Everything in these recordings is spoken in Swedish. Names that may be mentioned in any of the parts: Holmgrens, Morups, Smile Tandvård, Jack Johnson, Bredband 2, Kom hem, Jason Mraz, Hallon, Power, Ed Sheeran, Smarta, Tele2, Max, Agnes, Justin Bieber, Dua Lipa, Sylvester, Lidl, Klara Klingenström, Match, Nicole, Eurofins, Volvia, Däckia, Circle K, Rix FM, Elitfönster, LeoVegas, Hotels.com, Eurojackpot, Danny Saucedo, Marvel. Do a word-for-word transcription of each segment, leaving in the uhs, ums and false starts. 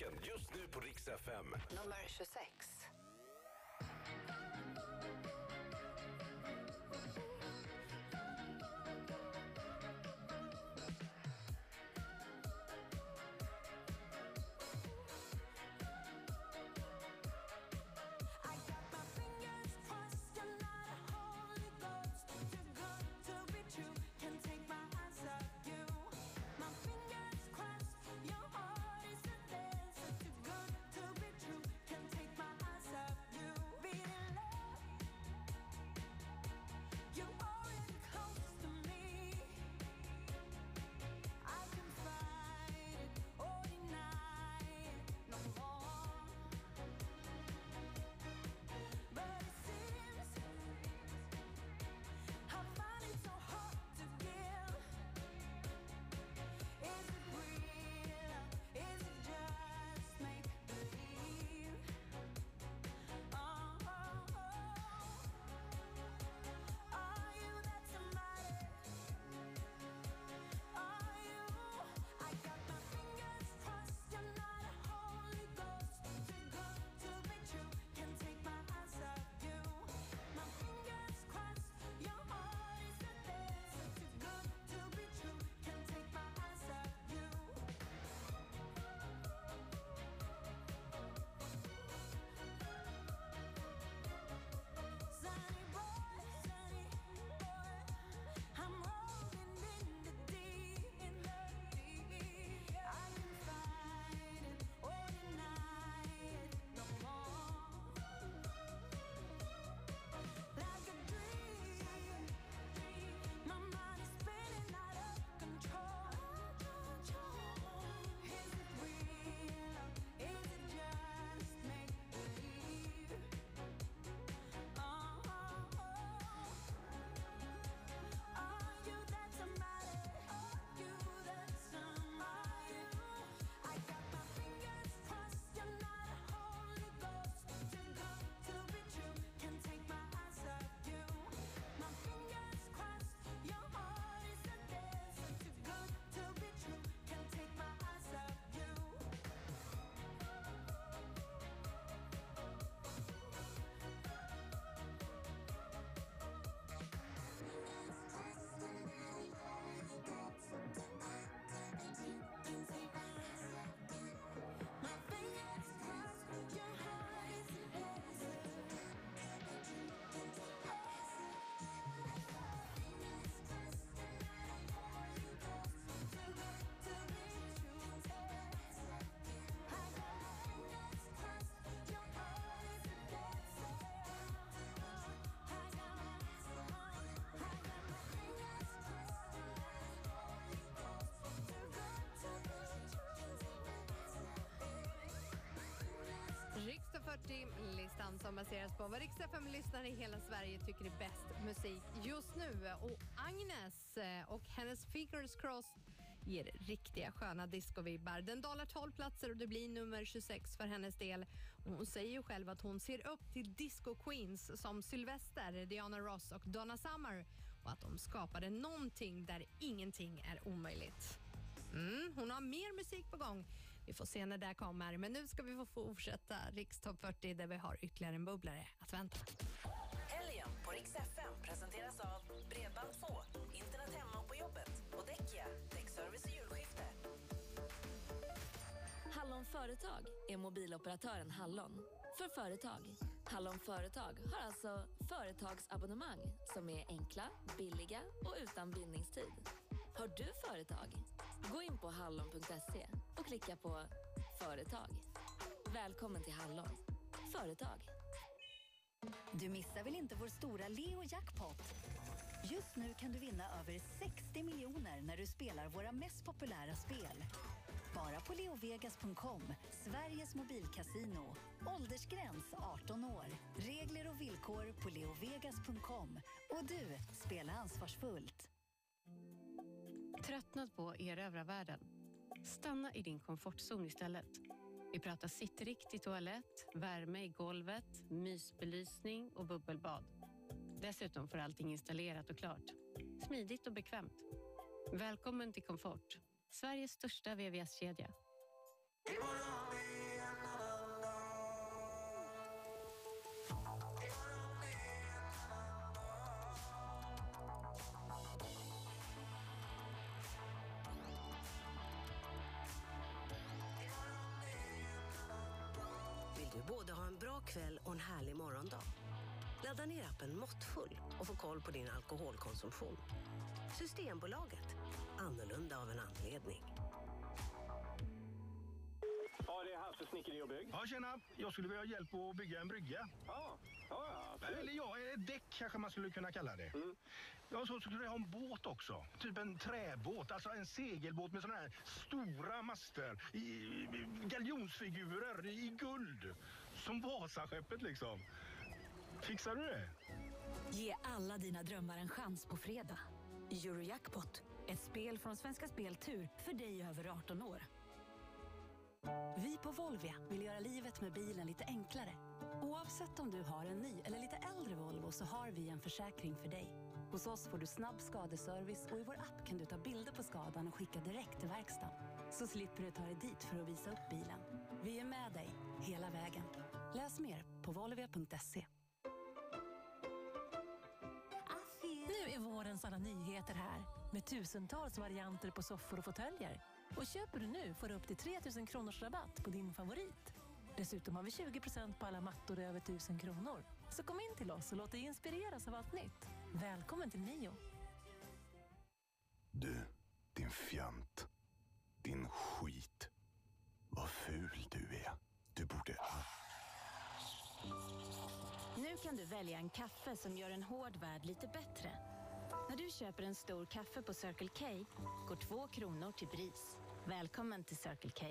musiken just nu på Rix F M. Nummer tjugosex. fyrtio-listan som baseras på vad Rix F M lyssnare i hela Sverige tycker är bäst musik just nu. Och Agnes och hennes Fingers Crossed ger riktiga sköna disco-vibbar. Den dalar tolv platser och det blir nummer tjugosex för hennes del. Hon säger ju själv att hon ser upp till disco queens som Sylvester, Diana Ross och Donna Summer. Och att de skapade någonting där ingenting är omöjligt. Mm, hon har mer musik på gång. Vi får se när det kommer. Men nu ska vi få fortsätta Rix Top fyrtio där vi har ytterligare en bubblare att vänta. Helgen på Rix F M presenteras av Bredband två, internet hemma och på jobbet och Däckia, däckservice och julskifte. Hallon Företag är mobiloperatören Hallon för företag. Hallon Företag har alltså företagsabonnemang som är enkla, billiga och utan bindningstid. Har du företag? Gå in på hallon punkt se och klicka på företag. Välkommen till Hallon. Företag. Du missar väl inte vår stora Leo-jackpot? Just nu kan du vinna över sextio miljoner när du spelar våra mest populära spel. Bara på Leo Vegas punkt com, Sveriges mobilkasino. Åldersgräns arton år. Regler och villkor på Leo Vegas punkt com. Och du, spela ansvarsfullt. Tröttnat på erövra världen? Stanna i din komfortzon istället. Vi pratar sittrikt i toalett, värme i golvet, mysbelysning och bubbelbad. Dessutom får allting installerat och klart. Smidigt och bekvämt. Välkommen till Komfort, Sveriges största V V S-kedja. Både ha en bra kväll och en härlig morgondag. Ladda ner appen Måttfull och få koll på din alkoholkonsumtion. Systembolaget. Annorlunda av en anledning. Ja, det är Hasse Snickeri och bygg. Ja, tjena. Jag skulle vilja ha hjälp att bygga en brygga. Ja, ja. Absolut. Eller ja, däck kanske man skulle kunna kalla det. Mm. Ja, så skulle jag ha en båt också. Typ en träbåt, alltså en segelbåt med sådana här stora master. I, i, galjonsfigurer i guld. Som Vasaskeppet liksom. Fixar du det? Ge alla dina drömmar en chans på fredag. Eurojackpot. Ett spel från Svenska Spel Tur för dig över arton år. Vi på Volvia vill göra livet med bilen lite enklare. Oavsett om du har en ny eller lite äldre Volvo så har vi en försäkring för dig. Hos oss får du snabb skadeservice och i vår app kan du ta bilder på skadan och skicka direkt till verkstaden. Så slipper du ta dig dit för att visa upp bilen. Vi är med dig hela vägen. Läs mer på volvia punkt se. Nu är vårens alla nyheter här. Med tusentals varianter på soffor och fåtöljer. Och köper du nu får du upp till tre tusen kronors rabatt på din favorit. Dessutom har vi tjugo procent på alla mattor över tusen kronor. Så kom in till oss och låt dig inspireras av allt nytt. Välkommen till Nio. Du, din fjant. Din skit. Vad ful du är. Du borde... Nu kan du välja en kaffe som gör en hård värld lite bättre. När du köper en stor kaffe på Circle K går två kronor till pris. Välkommen till Circle K.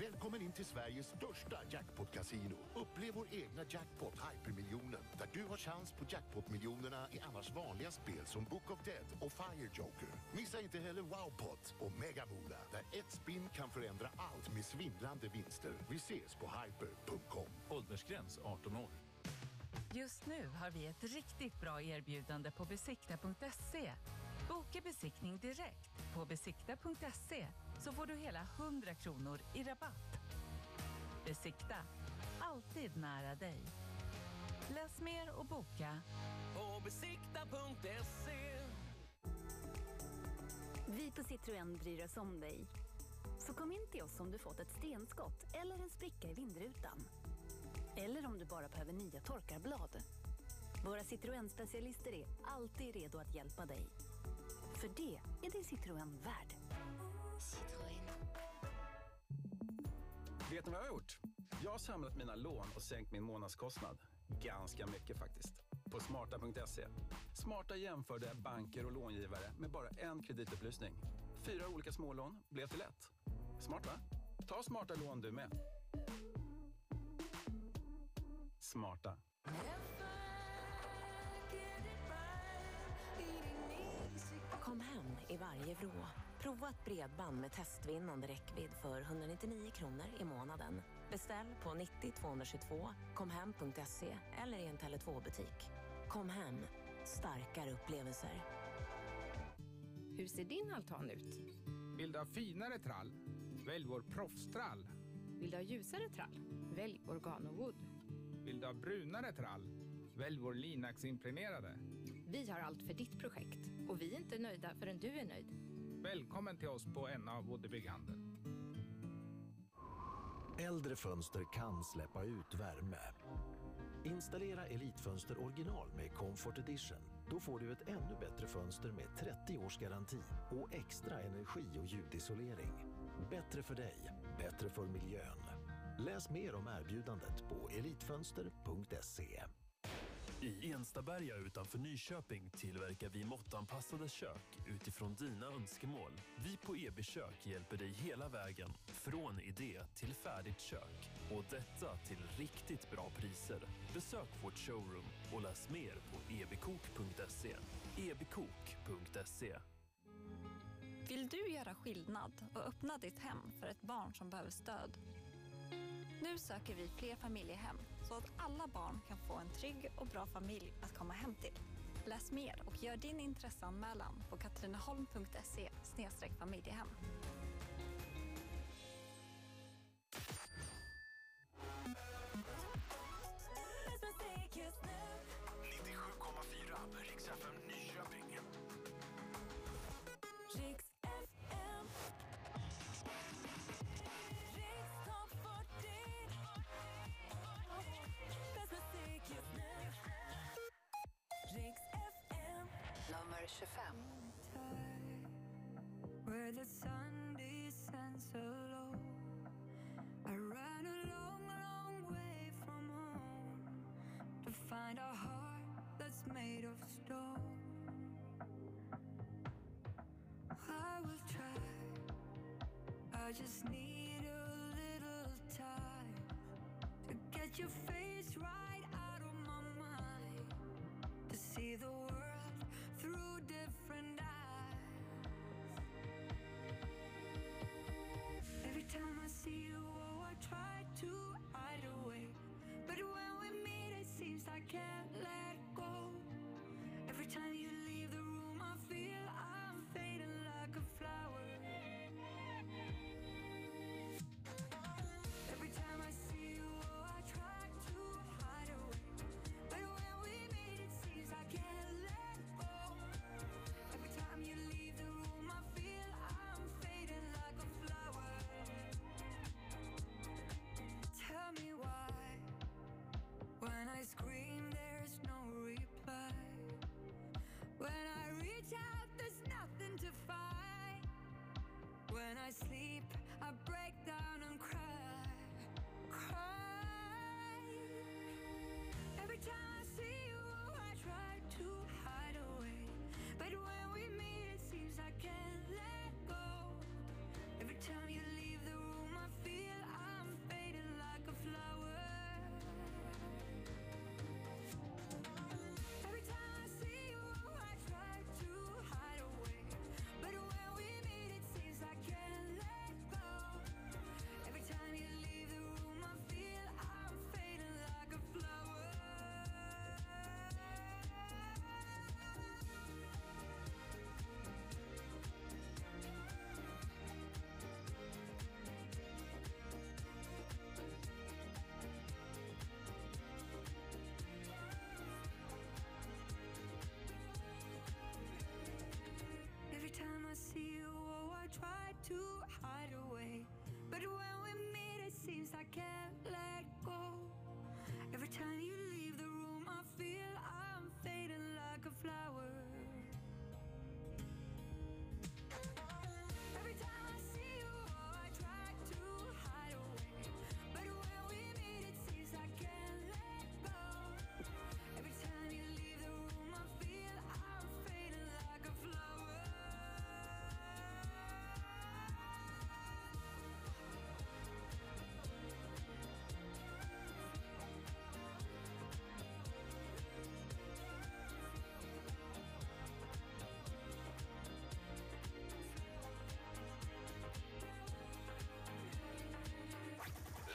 Välkommen in till Sveriges största jackpot-casino. Upplev vår egna jackpot Hypermiljonen, där du har chans på jackpot-miljonerna i annars vanliga spel som Book of Dead och Fire Joker. Missa inte heller Wowpot och Megamola, där ett spin kan förändra allt med svindlande vinster. Vi ses på hyper punkt com. Åldersgräns arton år. Just nu har vi ett riktigt bra erbjudande på besikta punkt se. Boka besiktning direkt på besikta punkt se så får du hela hundra kronor i rabatt. Besikta, alltid nära dig. Läs mer och boka på besikta punkt se. Vi på Citroën bryr oss om dig. Så kom in till oss om du fått ett stenskott eller en spricka i vindrutan. Eller om du bara behöver nya torkarblad. Våra Citroën-specialister är alltid redo att hjälpa dig. För det är din Citroën-värld. Citroën. Vet ni vad jag har gjort? Jag har samlat mina lån och sänkt min månadskostnad. Ganska mycket faktiskt. På smarta punkt se. Smarta jämförde banker och långivare med bara en kreditupplysning. Fyra olika smålån blev till ett. Smart va? Ta smarta lån du med. Smarta. Kom hem i varje vrå. Prova ett bredband med testvinnande räckvidd för etthundranittionio kronor i månaden. Beställ på nittio tvåhundratjugotvå, komhem punkt se eller i en Tele två-butik. Kom hem. Starkare upplevelser. Hur ser din altan ut? Vill du ha finare trall? Välj vår proffstrall. Vill du ha ljusare trall? Välj organowood. Vill du ha brunare trall? Välj vår Linax-imprimerade. Vi har allt för ditt projekt. Och vi är inte nöjda förrän du är nöjd. Välkommen till oss på en av bodebygghandeln. Äldre fönster kan släppa ut värme. Installera Elitfönster original med Comfort Edition. Då får du ett ännu bättre fönster med trettio års garanti. Och extra energi- och ljudisolering. Bättre för dig. Bättre för miljön. Läs mer om erbjudandet på elitfönster punkt se. I Enstaberga utanför Nyköping tillverkar vi måttanpassade kök utifrån dina önskemål. Vi på E B Kök hjälper dig hela vägen, från idé till färdigt kök. Och detta till riktigt bra priser. Besök vårt showroom och läs mer på ebkok punkt se. ebkok punkt se. Vill du göra skillnad och öppna ditt hem för ett barn som behöver stöd? Nu söker vi fler familjehem så att alla barn kan få en trygg och bra familj att komma hem till. Läs mer och gör din intresseanmälan på katrineholm punkt se slash familjehem. where the sun descends low. I ran a long, long way from home to find a heart that's made of stone. I will try, I just need a little time to get your face right out of my mind, to see the world through different eyes. Every time I see you, oh, I try to hide away, but when we meet it seems I can't let go. Every time you leave the room I feel I'm fading like a flower. Every time I see you, oh, I try to hide away, but when we meet it seems I can't let go. Every time you leave the room I feel I'm fading like a flower. Tell me why, when I scream there's no reply. When I reach out, there's nothing to fight. When I sleep, I break down and cry, cry. Every time I see you, I try to hide away, but when we meet, it seems I can't let go. Every time you leave the room, I feel I'm fading like a flower. Every time I see you, I try to hide away, but when we meet, it seems I can't let go. Every time you leave the room, I feel I'm fading like a flower. Every time I see you, oh, I try to hide away, but when we meet, it seems I can't let go. Every time you leave the room, I feel I'm fading like a flower. Every time I see you, oh, I try to hide away, but when we meet, it seems I can't let go. Every time you leave the room, I feel I'm fading like a flower.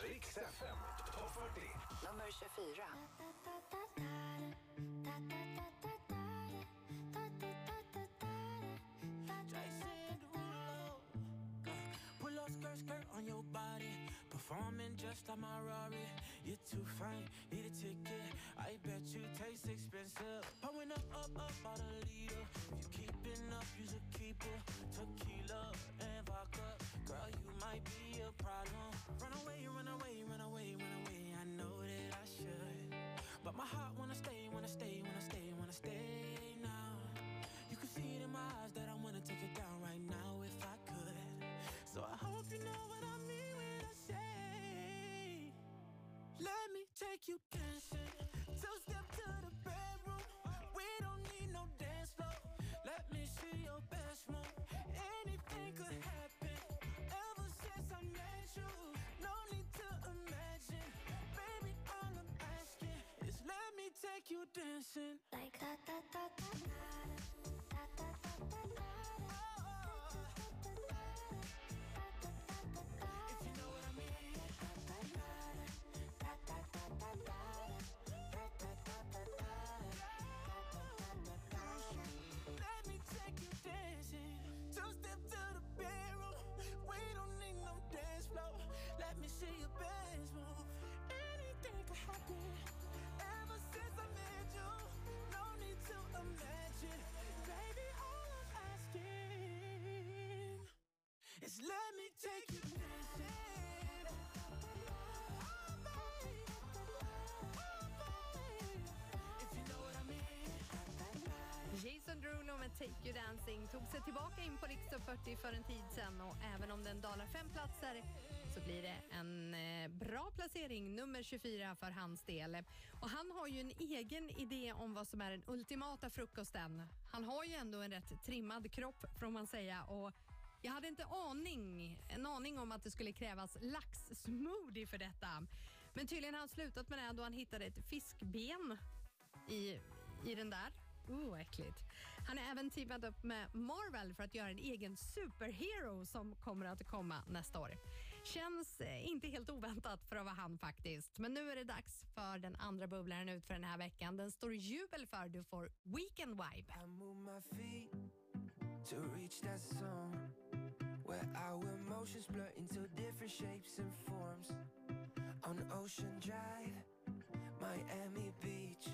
Rix F M, topp fyrtio. Nummer tjugofyra. They said pull up skirt skirt on your body, performing just like my Rari. You're too fine, need a ticket. I bet you taste expensive. Pouring up, up, up out a liter. If you keeping up, you should keep it. Tequila and vodka, girl, you might be a problem. Run away, run away, run away, run away. I know that I should, but my heart wanna stay, wanna stay, wanna stay, wanna stay now. You can see it in my eyes that I wanna take it down right now if I could. So I hope you know what I mean. Let me take you dancing, two-step to the bedroom. We don't need no dance floor. Let me see your best move. Anything could happen ever since I met you. No need to imagine, baby, all I'm asking is let me take you dancing. Like that, that, that, that, that, that, that, that. Ever since I met you, no need to imagine. Take You Dancing tog sig tillbaka in på Rix fyrtio för en tid sedan, och även om den dalar fem platser så blir det en bra placering, nummer tjugofyra för hans del. Och han har ju en egen idé om vad som är den ultimata frukosten. Han har ju ändå en rätt trimmad kropp, får man säga, och jag hade inte aning, en aning om att det skulle krävas laxsmoothie för detta. Men tydligen har han slutat med det då han hittade ett fiskben i, i den där. Oh, äckligt. Han är även teamat upp med Marvel för att göra en egen superhero som kommer att komma nästa år. Känns inte helt oväntat för att vara han faktiskt. Men nu är det dags för den andra bubblaren ut för den här veckan. Den står jubel för, du får Weekend Vibe. I move my feet to reach that song where our emotions blur into different shapes and forms. On Ocean Drive, Miami Beach,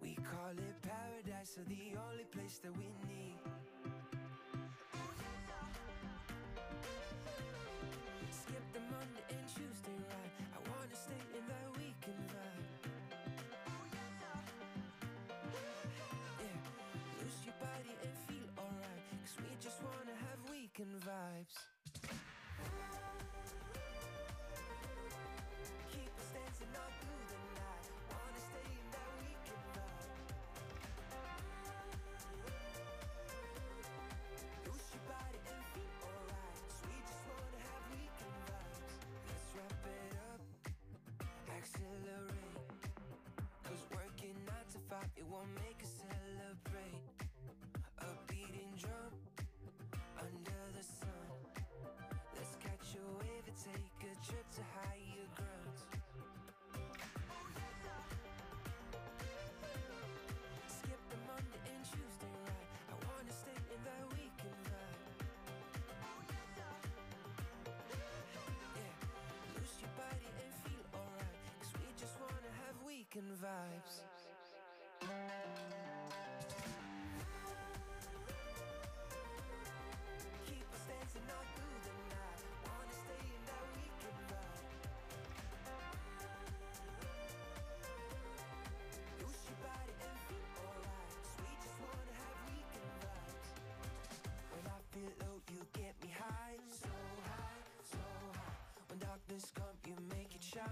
we call it paradise, so the only place that we need. Skip the Monday and Tuesday ride, I wanna stay in that weekend vibe. Yeah, lose your body and feel alright, cause we just wanna have weekend vibes. Keep us dancing all through the night, wanna stay in that weekend vibe. Lose your body and feel alright, cause we just wanna have weekend vibes. Let's wrap it up, accelerate, cause working nine to five, it won't make us celebrate. A beating drum, under the sun, let's catch a wave and take a trip to higher grounds. Skip the Monday and Tuesday ride, I wanna stay in that weekend vibe. Yeah, lose your body and feel alright, cause we just wanna have weekend vibes. This come, you make it shine.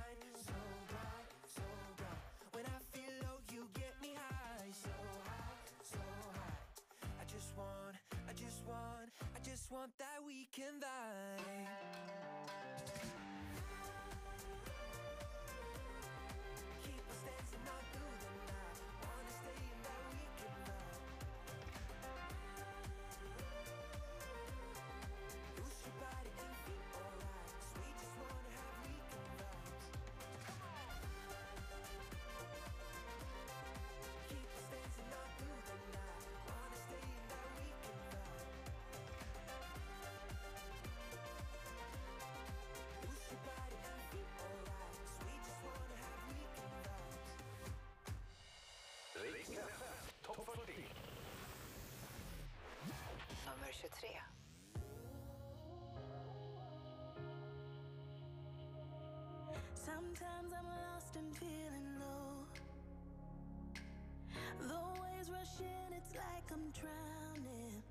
So bright, so bright. When I feel low, you get me high. So high, so high. I just want, I just want, I just want that weekend vibe. Topp fyrtio. Nummer tjugotre. Sometimes I'm lost and feeling low. The waves rush in, it's like I'm drowning.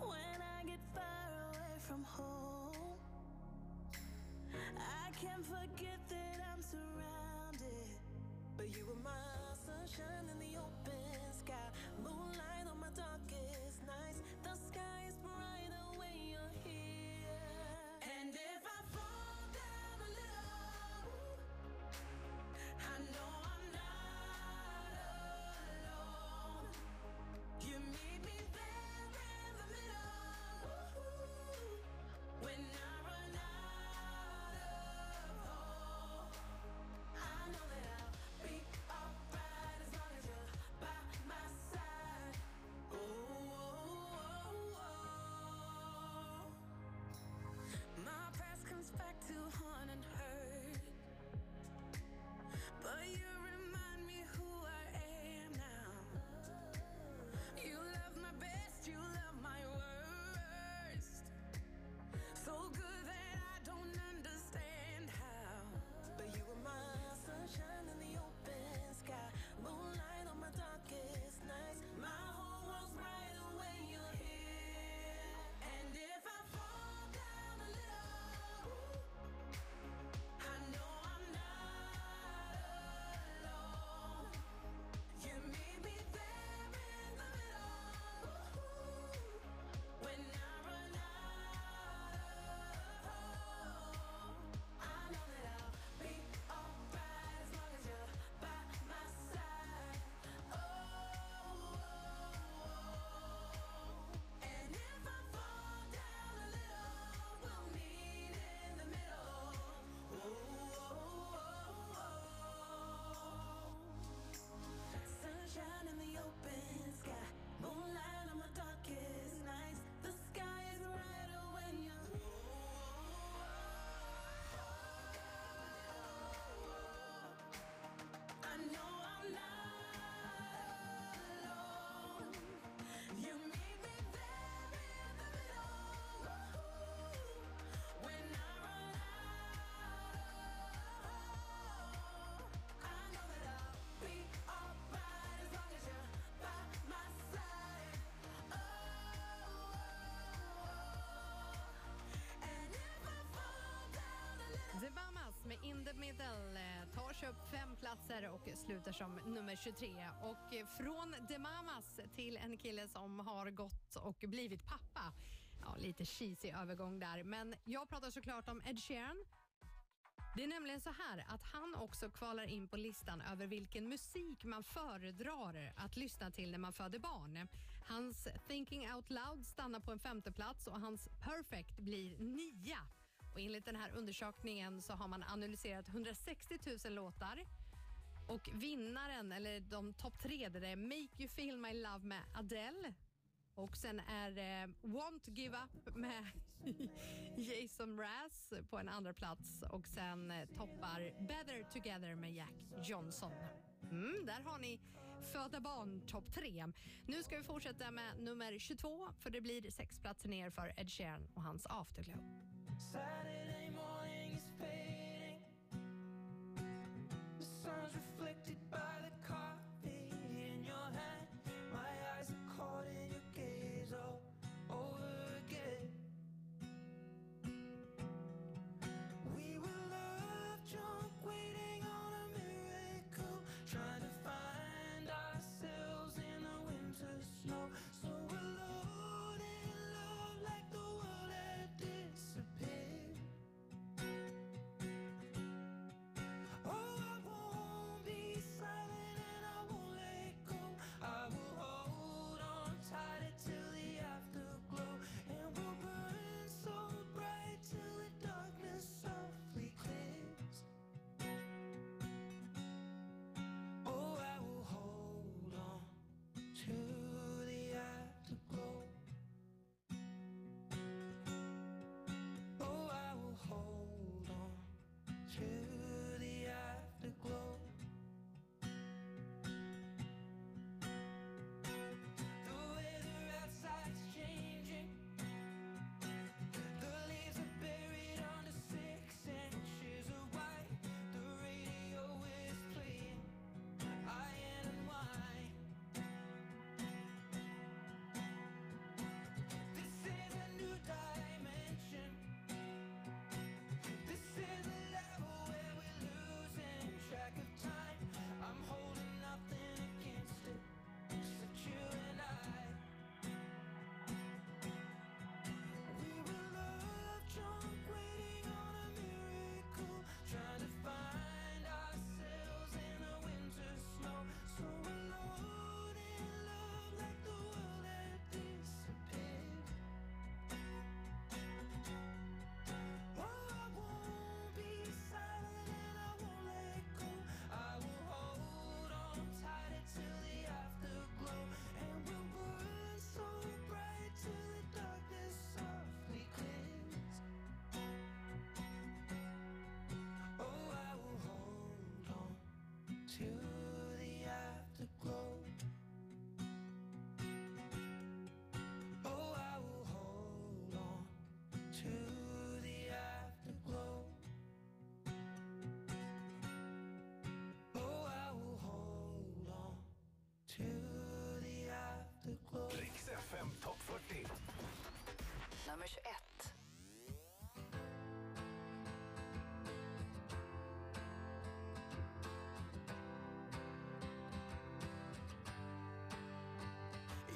When I get far away from home, I can't forget that I'm surrounded. But you were my sunshine in the open sky, moonlight on my darkest nights. The sky is brighter when you're here. And if I fall down a little, I know I'm not alone. You meet me there in the middle, when I run out of hope. I know that I'll be alright as long as you're by my side. Oh. Max med In the Middle tar sig upp fem platser och slutar som nummer tjugotre. Och från The Mamas till en kille som har gått och blivit pappa. Ja, lite cheesy övergång där. Men jag pratar såklart om Ed Sheeran. Det är nämligen så här att han också kvalar in på listan över vilken musik man föredrar att lyssna till när man föder barn. Hans Thinking Out Loud stannar på en femte plats och hans Perfect blir nia. Och enligt den här undersökningen så har man analyserat hundrasextio tusen låtar. Och vinnaren, eller de topp tre, det är Make You Feel My Love med Adele. Och sen är eh, Won't Give Up med Jason Mraz på en andra plats. Och sen eh, toppar Better Together med Jack Johnson. Mm, där har ni föda barn topp tre. Nu ska vi fortsätta med nummer tjugotvå. För det blir sex platser ner för Ed Sheeran och hans Afterglow. Saturday morning is fading. The sun's reflected by the coffee in your hand. My eyes are caught in your gaze all over again. We were love drunk, waiting on a miracle, trying to find ourselves in the winter snow. So we're alone in love like the world had disappeared. Oh, I won't be silent and I won't let go. I will Rix F M Topp fyrtio. Nummer tjugoett.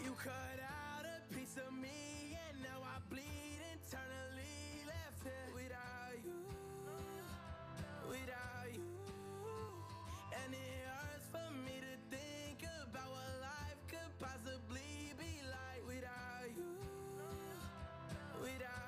You cut out a piece of me and now I bleed internally, left it without you, without you. And it hurts for me to think about what life could possibly be like without you, without you.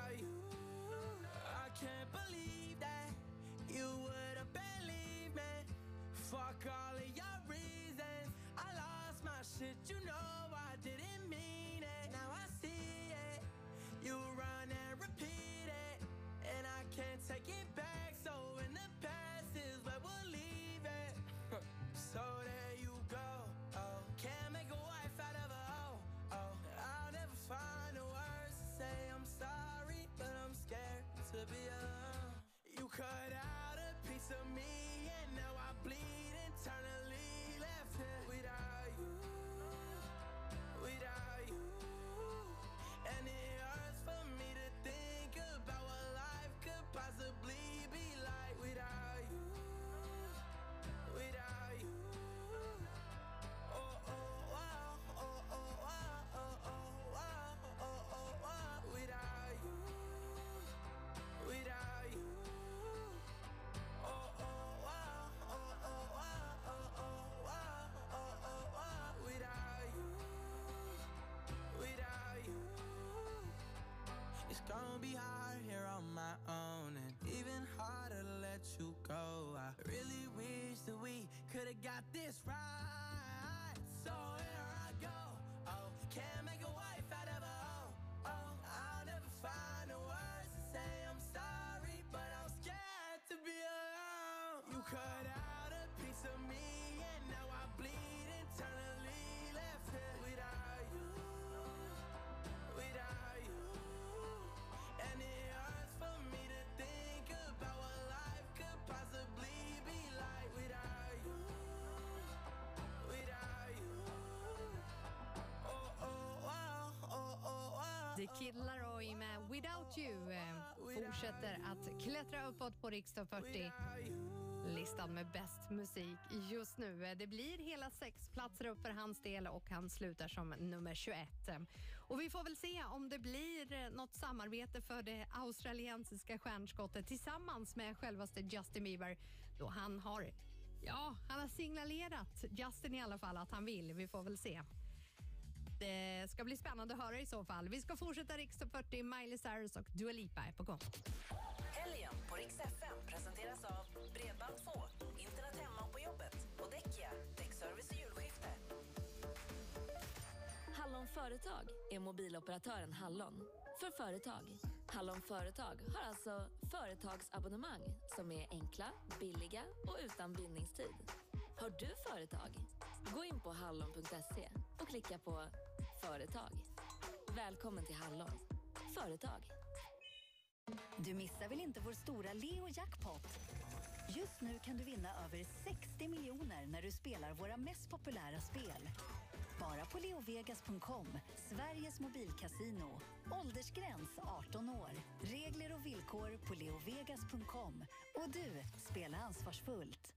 be hard here on my own, and even harder to let you go. I really wish that we could have got this right. So here I go, oh, can't make a wife out of a hoe. Oh, I'll never find the words to say I'm sorry, but I'm scared to be alone. You cut out a piece of me, and now I bleed internally, left here without you, without you. And it hurts for me to think about what life could possibly be like without you, without you. Oh, oh, oh, oh, oh, oh. The Kid Laroi med Without You fortsätter att klättra uppåt på Riksdag fyrtio. Listan med bäst musik just nu. Det blir hela sex platser upp för hans del och han slutar som nummer tjugoett. Och vi får väl se om det blir något samarbete för det australiensiska stjärnskottet tillsammans med självaste Justin Bieber, då han har, ja, han har signalerat, Justin i alla fall, att han vill. Vi får väl se. Det ska bli spännande att höra i så fall. Vi ska fortsätta Riksdag fyrtio, Miley Cyrus och Dua Lipa är på gång. Helgen på Rix F M presenteras av Bredband två, internet hemma och på jobbet, och Däckia, däckservice och julskifte. Hallon Företag är mobiloperatören Hallon för företag. Hallon Företag har alltså företagsabonnemang som är enkla, billiga och utan bindningstid. Har du företag? Gå in på hallon punkt se och klicka på företag. Välkommen till Hallon Företag. Du missar väl inte vår stora Leo-jackpot? Just nu kan du vinna över sextio miljoner när du spelar våra mest populära spel. Bara på Leo Vegas punkt com, Sveriges mobilkasino. Åldersgräns arton år. Regler och villkor på Leo Vegas punkt com. Och du, spela ansvarsfullt.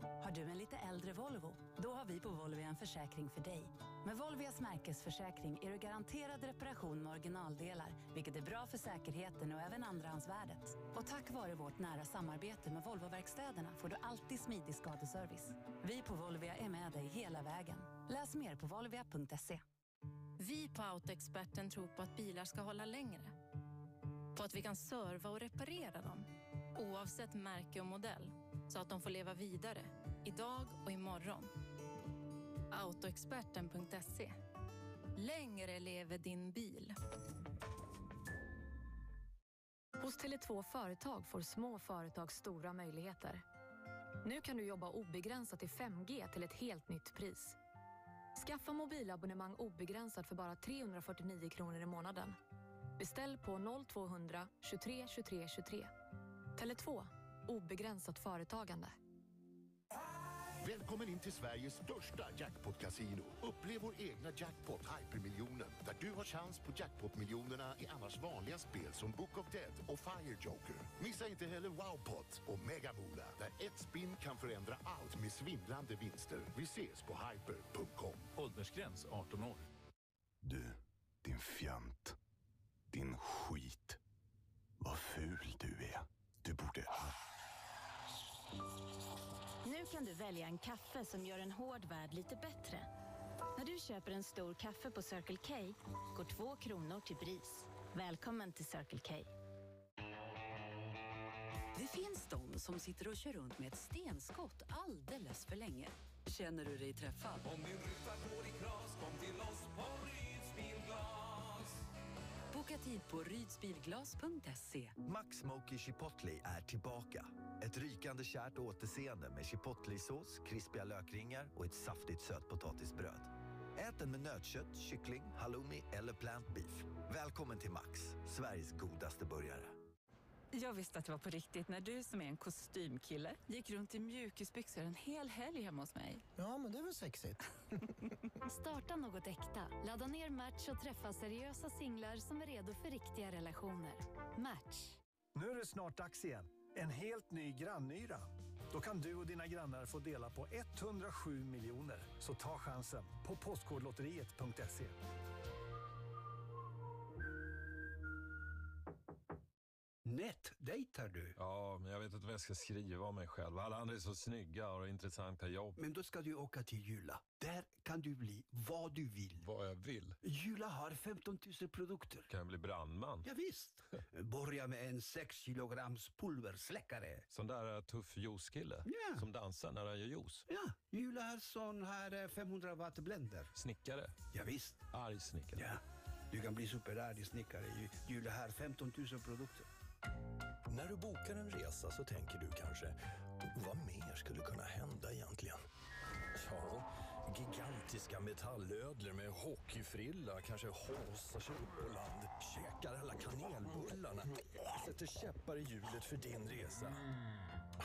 Har du en lite äldre Volvo? Då har vi på Volvia en försäkring för dig. Med Volvias märkesförsäkring är du garanterad reparation med originaldelar, vilket är bra för säkerheten och även andrahandsvärdet. Och tack vare vårt nära samarbete med Volvoverkstäderna får du alltid smidig skadeservice. Vi på Volvia är med dig hela vägen. Läs mer på volvia punkt se. Vi på Autoexperten tror på att bilar ska hålla längre. På att vi kan serva och reparera dem, oavsett märke och modell, så att de får leva vidare, idag och imorgon. Autoexperten punkt se. Längre lever din bil. Hos Tele två Företag får små företag stora möjligheter. Nu kan du jobba obegränsat i fem G till ett helt nytt pris. Skaffa mobilabonnemang obegränsat för bara trehundrafyrtionio kronor i månaden. Beställ på noll tvåhundra tjugotre tjugotre tjugotre. Tele två. Obegränsat företagande. Välkommen in till Sveriges största jackpot-casino. Upplev vår egna jackpot Hypermiljonen, där du har chans på jackpot-miljonerna i annars vanliga spel som Book of Dead och Fire Joker. Missa inte heller Wowpot och Megamola, där ett spin kan förändra allt med svindlande vinster. Vi ses på hyper punkt com. Åldersgräns arton år. Du, din fjant. Din skit. Vad ful du är. Du borde ha. Nu kan du välja en kaffe som gör en hård värld lite bättre. När du köper en stor kaffe på Circle K går två kronor till pris. Välkommen till Circle K. Det finns de som sitter och kör runt med ett stenskott alldeles för länge. Känner du dig träffad? Om din ruta går i kras, kom till oss på Rydsbilglas. Boka tid på rydsbilglas punkt se. Max Smoky Chipotle är tillbaka. Ett rykande kärt återseende med chipotle-sås, krispiga lökringar och ett saftigt sötpotatisbröd. Ät den med nötkött, kyckling, halloumi eller plant beef. Välkommen till Max, Sveriges godaste burgare. Jag visste att det var på riktigt när du som är en kostymkille gick runt i mjukisbyxor en hel helg hemma hos mig. Ja, men det var sexigt. Starta något äkta. Ladda ner Match och träffa seriösa singlar som är redo för riktiga relationer. Match. Nu är det snart dags igen. En helt ny grannyra. Då kan du och dina grannar få dela på etthundrasju miljoner. Så ta chansen på postkodlotteriet punkt se. nätdejtar du? Ja, men jag vet inte vad jag ska skriva om mig själv. Alla andra är så snygga och intressanta jobb. Men då ska du åka till Jula. Där kan du bli vad du vill. Vad jag vill? Jula har femton tusen produkter. Kan jag bli brandman? Ja visst. Börja med en sex kilograms pulversläckare. Sån där tuff juice-kille. Yeah. Som dansar när han gör juice. Ja, Jula har sån här femhundra watt blender. Snickare? Ja visst. Arg snickare. Ja. Du kan bli superärlig snickare. Jula har femton tusen produkter. När du bokar en resa så tänker du kanske, vad mer skulle kunna hända egentligen? Ja, gigantiska metallödlor med hockeyfrilla kanske håsar sig upp på land, käkar alla kanelbullarna, sätter käppar i hjulet för din resa.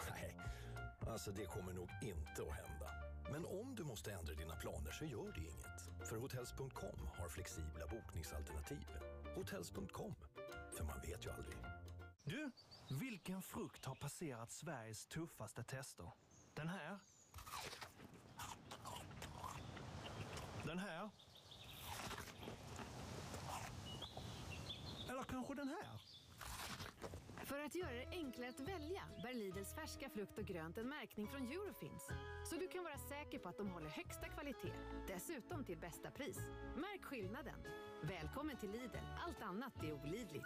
Nej, alltså det kommer nog inte att hända. Men om du måste ändra dina planer så gör det inget. För Hotels punkt com har flexibla bokningsalternativ. Hotels punkt com, för man vet ju aldrig. Du, vilken frukt har passerat Sveriges tuffaste tester? Den här? Den här? Eller kanske den här? För att göra det enklare att välja bär Lidls färska frukt och grönt en märkning från Eurofins. Så du kan vara säker på att de håller högsta kvalitet. Dessutom till bästa pris. Märk skillnaden. Välkommen till Lidl. Allt annat är olidligt.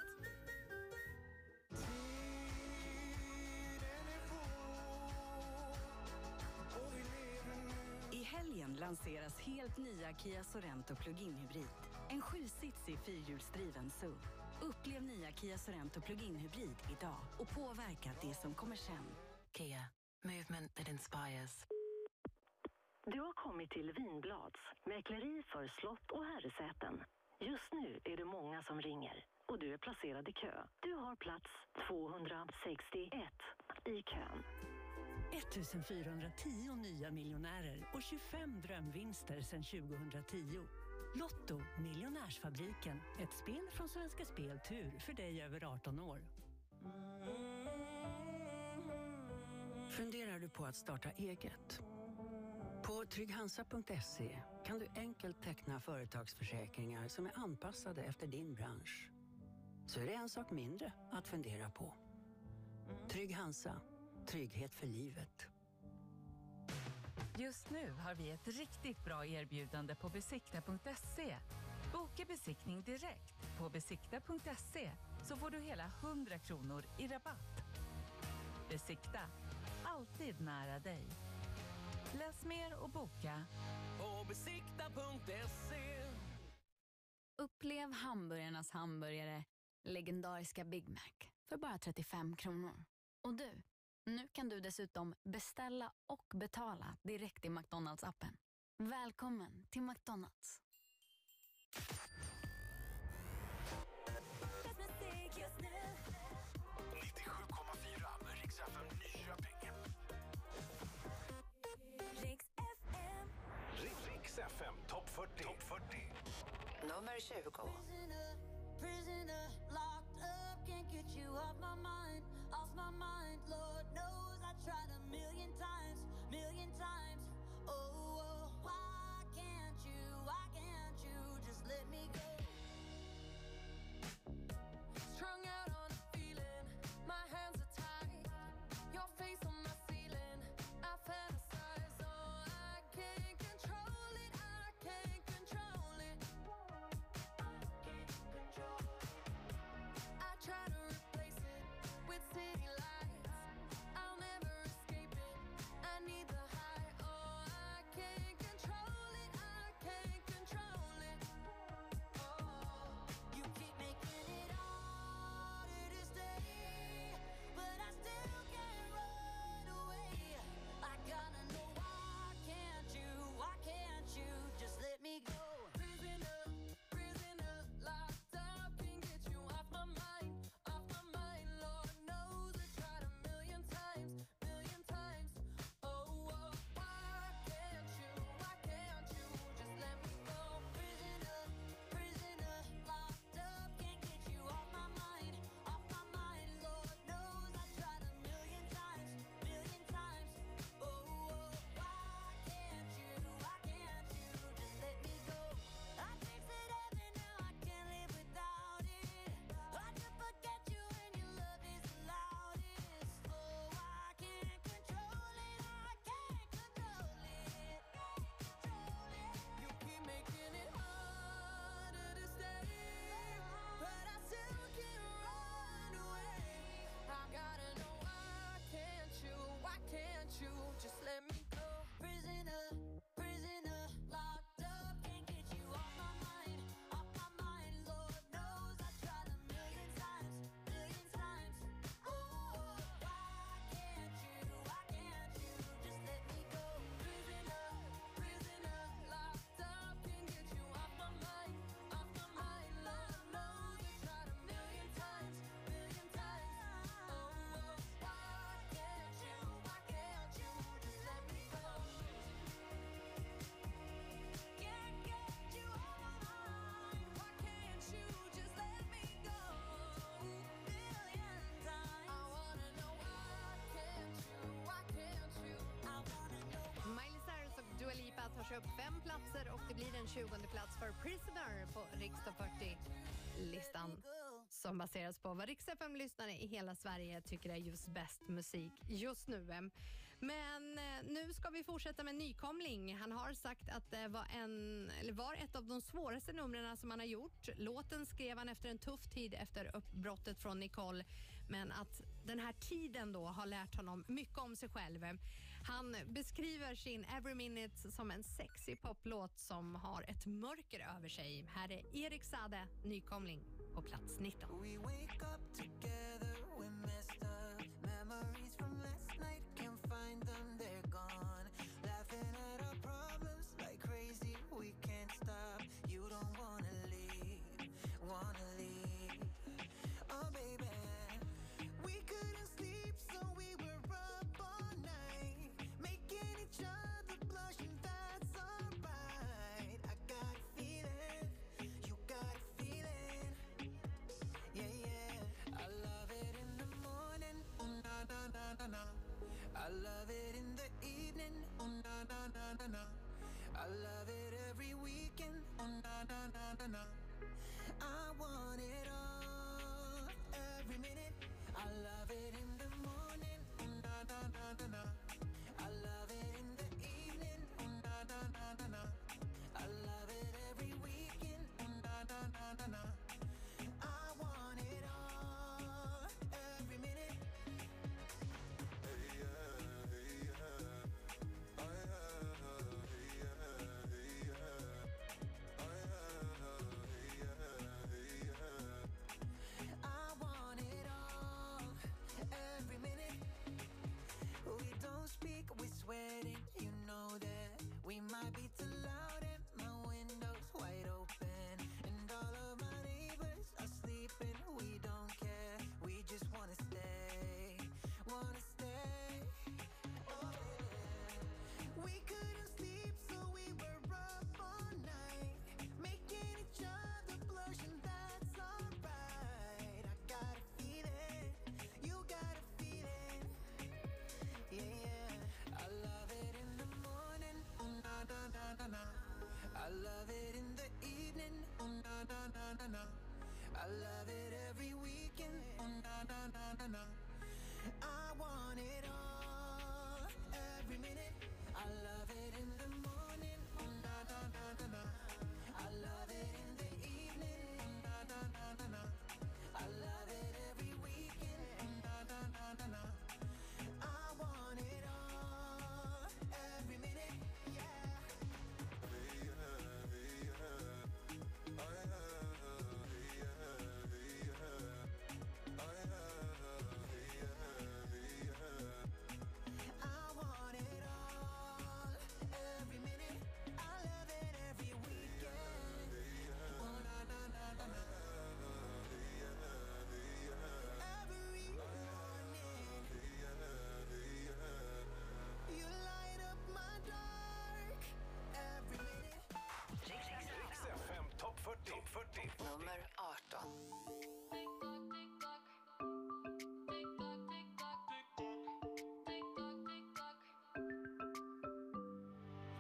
I helgen lanseras helt nya Kia Sorento plug-in hybrid. En sjusitsig fyrhjulsdriven S U V. Upplev nya Kia Sorento plug-in hybrid idag och påverka det som kommer sen. Kia. Movement that inspires. Du har kommit till Vinblads, mäkleri för slott och herresäten. Just nu är det många som ringer och du är placerad i kö. Du har plats tvåhundrasextioett i kön. ettusentfyrahundratio nya miljonärer och tjugofem drömvinster sedan tjugohundratio. Lotto, Miljonärsfabriken. Ett spel från Svenska Spel, tur för dig över arton år. Funderar du på att starta eget? På trygghansa punkt se kan du enkelt teckna företagsförsäkringar som är anpassade efter din bransch. Så är det en sak mindre att fundera på. Trygg Hansa. Trygghet för livet. Just nu har vi ett riktigt bra erbjudande på besikta punkt se. Boka besiktning direkt på besikta punkt se så får du hela hundra kronor i rabatt. Besikta. Alltid nära dig. Läs mer och boka på besikta punkt se. Upplev hamburgarnas hamburgare, legendariska Big Mac, för bara trettiofem kronor. Och du, nu kan du dessutom beställa och betala direkt i McDonalds-appen. Välkommen till McDonalds. nittiosju komma fyra Rix F M Nyköping. Rix F M. Rix F M Topp fyrtio. Topp fyrtio. Nummer tjugo. Prisoner, prisoner, locked up, can't get you off my mind, off my mind. Lord knows I tried a million times, million times. Oh, oh, why can't you, why can't you just let me go? Strung out on a feeling, my hands are tied, your face on my ceiling, I fantasize. Oh, I can't control it, I can't control it, I can't control it. I try to replace it, köpt fem platser och det blir en tjugonde plats för Prisoner på Rikstopp fyrtio-listan. Som baseras på vad Rix F M-lyssnare i hela Sverige tycker är just bäst musik just nu. Men nu ska vi fortsätta med Nykomling. Han har sagt att det var, en, eller var ett av de svåraste numren som han har gjort. Låten skrev han efter en tuff tid efter uppbrottet från Nicole. Men att den här tiden då har lärt honom mycket om sig själv. Han beskriver sin Every Minute som en sexy poplåt som har ett mörker över sig. Här är Erik Sade, Nykomling, på plats nitton. We wake up together, we messed up. Memories from last night, can't find them, they're gone. Laughing at our problems like crazy, we can't stop. You don't wanna leave, wanna leave. Oh baby, we couldn't sleep so we were up all night. Making each other blush and that's alright. I got a feeling, you got a feeling. Yeah, yeah. I love it in the morning, oh na na na na na. I love it in the evening, oh na na na na na. I love it every weekend, oh na na na na na. I want it all, every minute. I love it in the morning, oh na na na na na. I love it in the evening, oh na na na na na. I love it every weekend, oh na na na na na. I want it all, every minute. Hey yeah, hey yeah, oh yeah, hey yeah, hey yeah, oh yeah, hey yeah, hey yeah. I want it all, every minute. We don't speak, we sweat it, you know that. We might be too loud and my window's wide open. And all of my neighbors are sleeping, we don't care. We just wanna stay, wanna stay. Oh baby, we couldn't sleep so we were up all night. Making each other blush and that's alright. I got a feeling, you got a feeling. Yeah, yeah. I love it in the morning, oh na na na na na. I love it in the evening, oh na na na na na. I love it every weekend, oh na na na na na. I want it all, every minute. I love it in the morning, oh na na na na na. I love it in the evening, oh na na na na na. I love it every weekend, oh na na na na na. I want it all, every minute, yeah. Hey yeah, hey yeah, oh yeah, hey yeah, hey yeah, oh yeah, hey yeah, hey yeah. I want it all, every minute. I love it every weekend. Oh na na na na na. Every morning, you light up my dark. Every minute. Rix F M Topp fyrtio. Topp fyrtio. Nummer arton.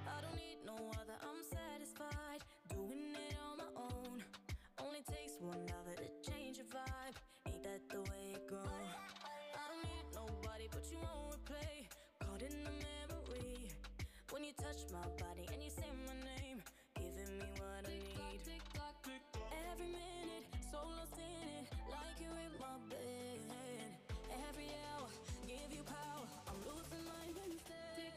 I don't need no other, I'm satisfied doing it on my own. Only takes one lover to change your vibe. Ain't that the way it goes? I don't need nobody, but you won't replay. Caught in the memory when you touch my body and you say my name, giving me what I need. Every minute, so lost in it, like you in my bed. Every hour, give you power, I'm losing my instead.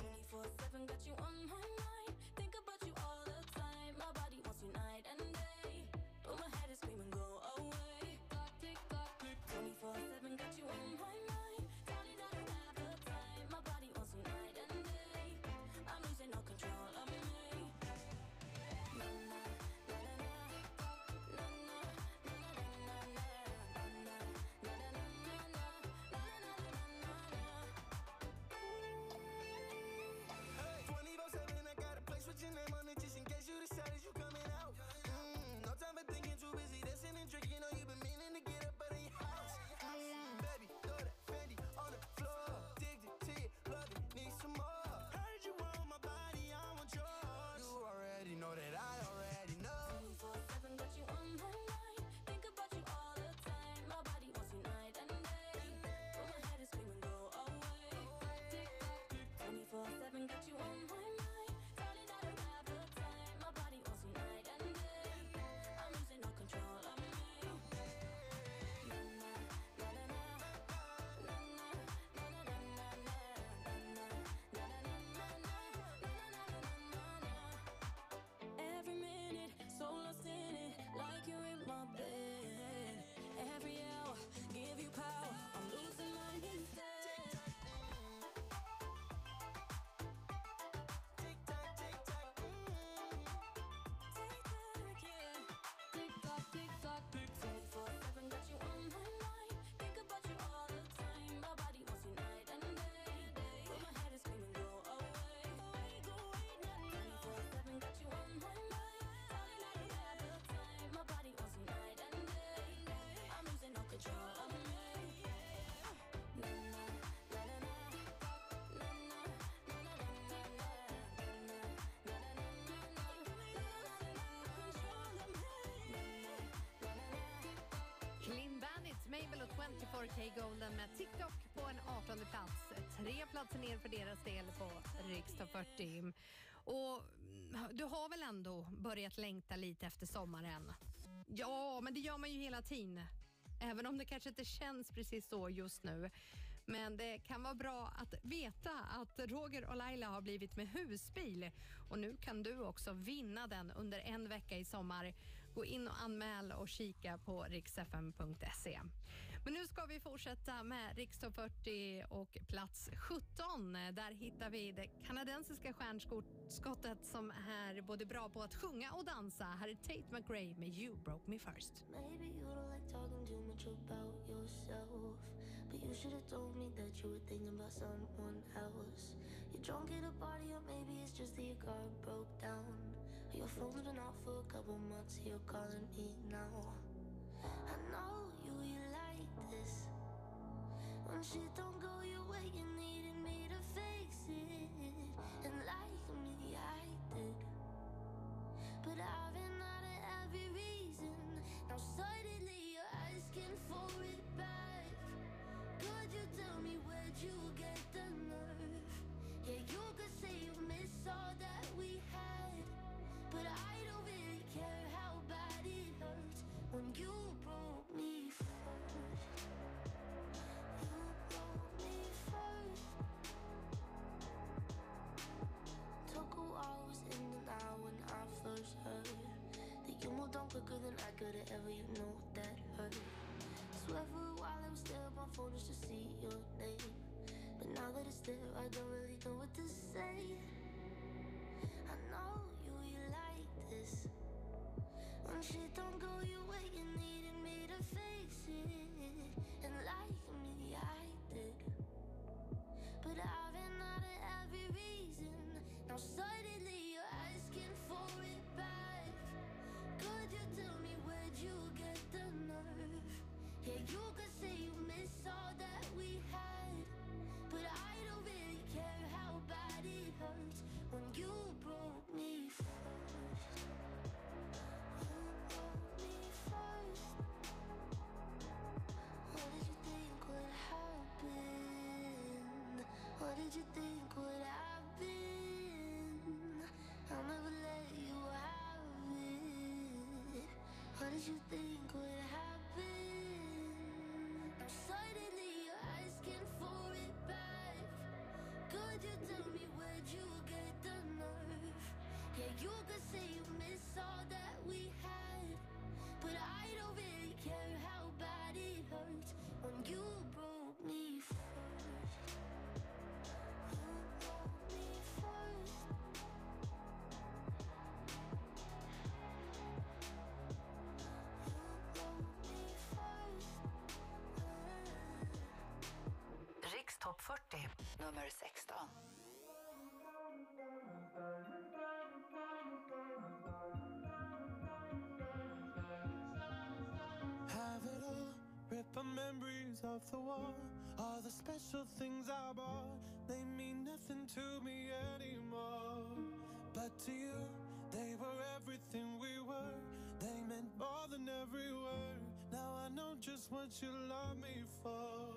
twenty-four seven, got you on my mind. Think about you all the time. My body wants you night and day, but my head is screaming, go away. twenty-four seven, got you on my mind. Tell me that I don't have the time. My body wants you night and day. I'm losing all control of me. trettiofyra K Golden med TikTok på en artonde plats. Tre platser ner för deras del på Riksdag fyrtio. Och du har väl ändå börjat längta lite efter sommaren? Ja, men det gör man ju hela tiden. Även om det kanske inte känns precis så just nu. Men det kan vara bra att veta att Roger och Laila har blivit med husbil. Och nu kan du också vinna den under en vecka i sommar. Gå in och anmäl och kika på rix f m punkt se. Men nu ska vi fortsätta med Rikstopp fyrtio och plats sjutton. Där hittar vi det kanadensiska stjärnskottet som är både bra på att sjunga och dansa. Här är Tate McRae med You Broke Me First. Maybe you don't like talking too much about yourself, but you should have told me that you were thinking about someone else. You're drunk at a party, or maybe it's just that your car broke down. Your phone's been off for a couple months, you're calling me now. I know you, you like this. When shit don't go your way, you needed me to fix it. And like me, I did. But I've been out of every reason. Now suddenly you're asking for it back. Could you tell me where'd you get the nerve? Yeah, you could say you miss all that we had, but I don't really care how bad it hurts when you broke me first. You broke me first. Took a while, was in and out when I first heard that you moved on quicker than I could've ever, you know that hurt. Swear for a while I was there on my phone just to see your name, but now that it's there I don't really know what to say. I know you, you like this. When shit don't go your way, you needed me to fix it. And like me, I did. But I've been out of every reason. Now suddenly you're asking for it back. Could you tell me where'd you get the nerve? Yeah, you could say you miss all that we had, but I don't really care how bad it hurts when you broke me first. You broke me first. What did you think would happen? What did you think would happen? I'll never let you have it. What did you think would happen? Suddenly you're asking for it back. Could you tell me where'd you get the nerve? Yeah, you could say you miss all that we had, but I don't really care how bad it hurts when you broke me first. You broke me first. Topp fyrtio, nummer sexton. Have it all, rip the memories of the war. All the special things I bought, they mean nothing to me anymore. But to you, they were everything we were. They meant more than every word. Now I know just what you love me for.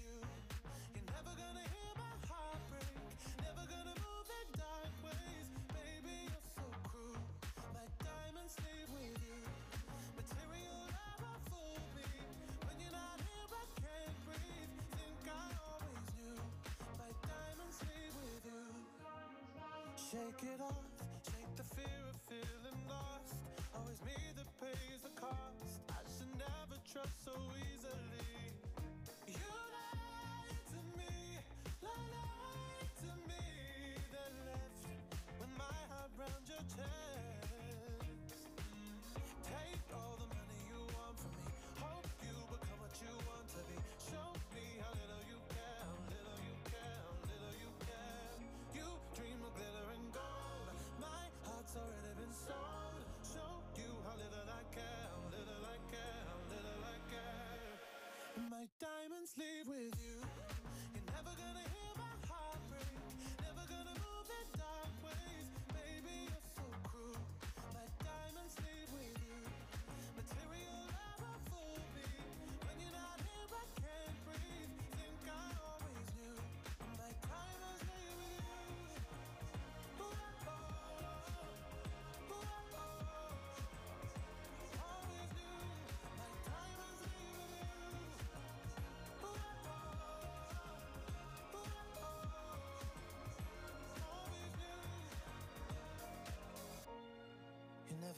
you. You're never gonna hear my heart break. Never gonna move in dark ways. Baby, you're so cruel. My diamonds stay with you. Shake it off, shake the fear of feeling lost. Always me that pays the cost. I should never trust so easily. You lied to me, lied to me. Then left with my heart round your chest. Take all the money you want from me. Hope you become what you want to be. Show me how little you care, how little you care, how little you care. You dream of glitter and gold. My heart's already been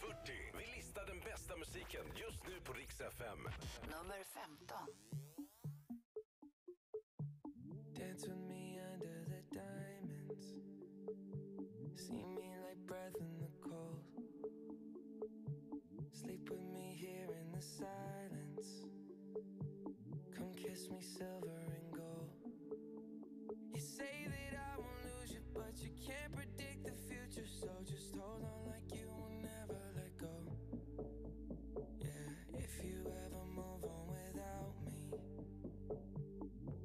fyrtio. Vi listar den bästa musiken just nu på Rix F M. Nummer femton. Dance with me under the diamonds. See me like breath in the cold. Sleep with me here in the silence. Come kiss me silver and gold. You say that I won't lose you, but you can't predict the future. So just hold on like you will never let go. Yeah, if you ever move on without me,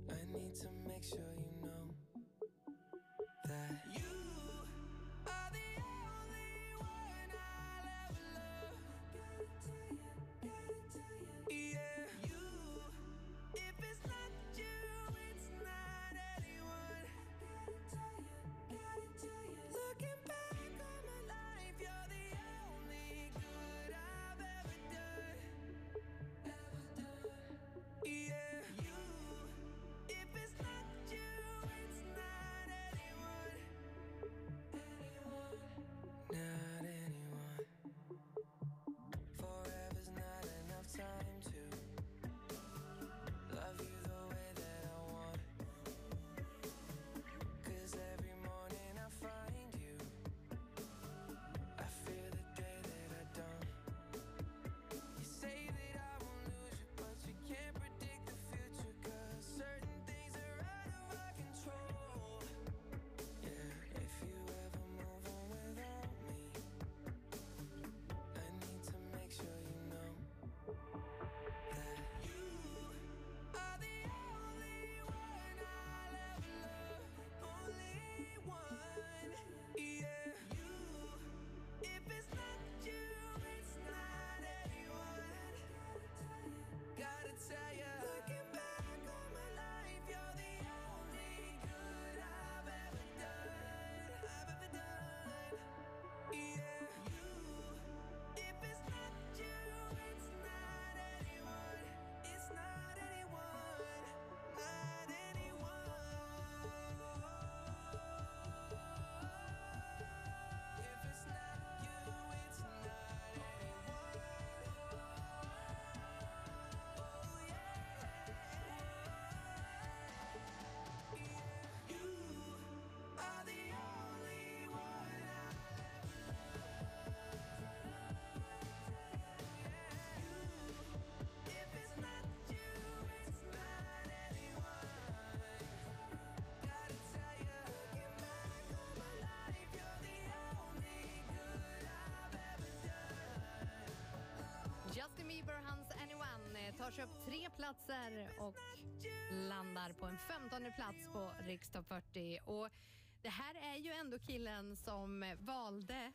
I need to make sure you know that you are the only one I'll ever love. Got it to you, got it to you. Yeah, you, if it's not you, it's not anyone. Got it to you, got it to you. Looking back on my life, you're the only good I've ever done. Ever done. Yeah, you, if it's not you, it's not anyone. Anyone. Not anyone. Forever's not enough time to love you the way that I want. Cause every morning I find you, I fear the day that I don't. You say that I won't lose you, but you can't predict the future. Cause certain things are out of our control. Yeah, if you ever move on without me, I need to make sure you know that you are the only one I'll ever love. Only one. Yeah, you. If it's not you, it's not anyone. Gotta tell you. Looking back on my life, you're the only good I've ever done. I've ever done. Yeah, you. If it's not you, it's not anyone. It's not anyone. Not anyone. If it's not you, it's not anyone. Oh yeah. Yeah. You are the only one I'll ever love. If it's not you, it's not anyone. Gotta tell you, looking back on my life, you're the only good I've ever done. Justin Bieber, hans Anyone, eh, tar sig upp tre platser och landar på en femtonde plats på Rikstopp fyrtio. Och det här är ju ändå killen som valde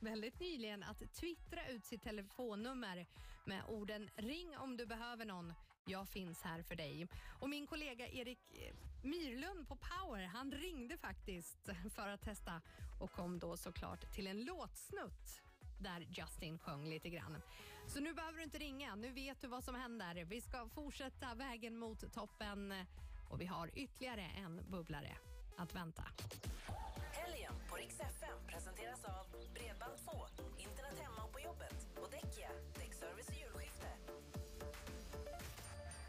väldigt nyligen att twittra ut sitt telefonnummer med orden ring om du behöver någon, jag finns här för dig. Och min kollega Erik Myrlund på Power, han ringde faktiskt för att testa och kom då såklart till en låtsnutt där Justin sjöng lite grann. Så nu behöver du inte ringa, nu vet du vad som händer. Vi ska fortsätta vägen mot toppen och vi har ytterligare en bubblare att vänta. Helgen på Rix F M presenteras av Bredband två, internet hemma och på jobbet och Däckia, däckservice och julskifte.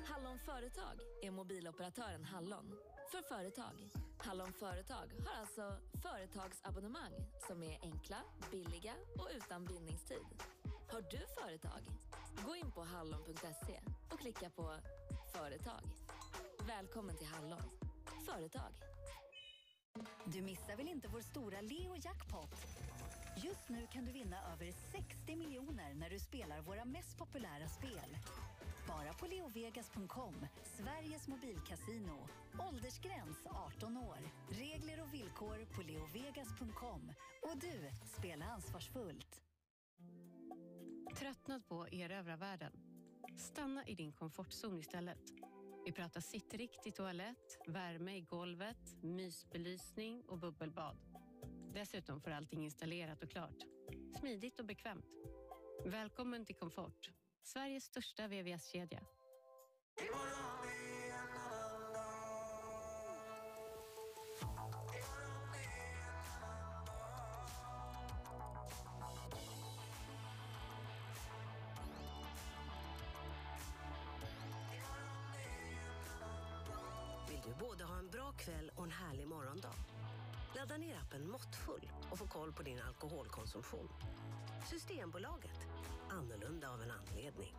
Hallon Företag är mobiloperatören Hallon för företag. Hallon Företag har alltså företagsabonnemang som är enkla, billiga och utan bindningstid. Har du företag? Gå in på hallon punkt se och klicka på företag. Välkommen till Hallon. Företag. Du missar väl inte vår stora Leo-jackpot? Just nu kan du vinna över sextio miljoner när du spelar våra mest populära spel. Bara på Leo Vegas punkt com, Sveriges mobilkasino. Åldersgräns arton år. Regler och villkor på Leo Vegas punkt com. Och du, spela ansvarsfullt. Tröttnat på att erövra världen? Stanna i din komfortzon istället. Vi pratar sittrikt i toalett, värme i golvet, mysbelysning och bubbelbad. Dessutom får allting installerat och klart. Smidigt och bekvämt. Välkommen till Komfort, Sveriges största V V S-kedja. Vill du både ha en bra kväll och en härlig morgondag? Ladda ner appen Måttfull och få koll på din alkoholkonsumtion. Systembolaget. Annorlunda av en anledning.